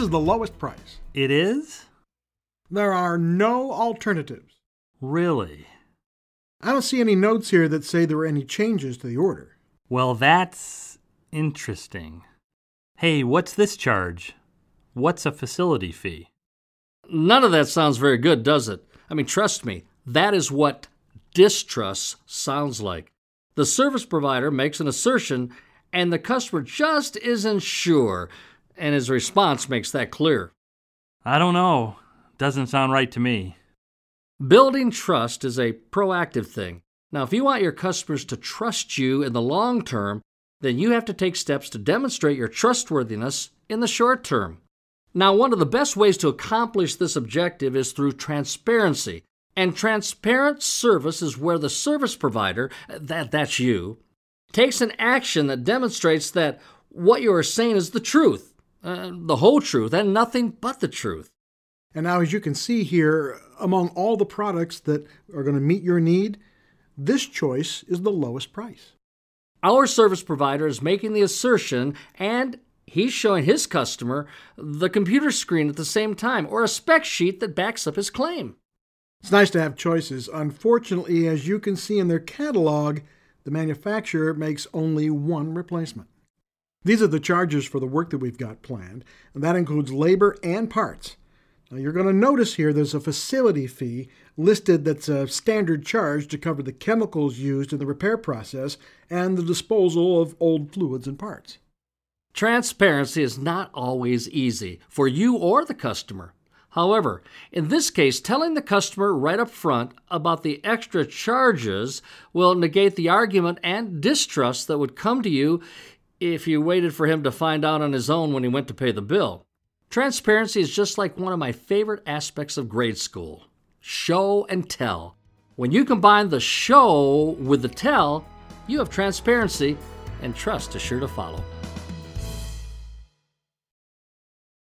This is the lowest price. It is? There are no alternatives. Really? I don't see any notes here that say there were any changes to the order. Well, that's interesting. Hey, what's this charge? What's a facility fee? None of that sounds very good, does it? I mean, trust me, that is what distrust sounds like. The service provider makes an assertion, and the customer just isn't sure, and his response makes that clear. I don't know. Doesn't sound right to me. Building trust is a proactive thing. Now, if you want your customers to trust you in the long term, then you have to take steps to demonstrate your trustworthiness in the short term. Now, one of the best ways to accomplish this objective is through transparency. And transparent service is where the service provider, that's you, takes an action that demonstrates that what you are saying is the truth, the whole truth, and nothing but the truth. And now, as you can see here, among all the products that are going to meet your need, this choice is the lowest price. Our service provider is making the assertion, and he's showing his customer the computer screen at the same time, or a spec sheet that backs up his claim. It's nice to have choices. Unfortunately, as you can see in their catalog, the manufacturer makes only one replacement. These are the charges for the work that we've got planned, and that includes labor and parts. Now, you're going to notice here there's a facility fee listed that's a standard charge to cover the chemicals used in the repair process and the disposal of old fluids and parts. Transparency is not always easy for you or the customer. However, in this case, telling the customer right up front about the extra charges will negate the argument and distrust that would come to you if you waited for him to find out on his own when he went to pay the bill. Transparency is just like one of my favorite aspects of grade school, show and tell. When you combine the show with the tell, you have transparency, and trust is sure to follow.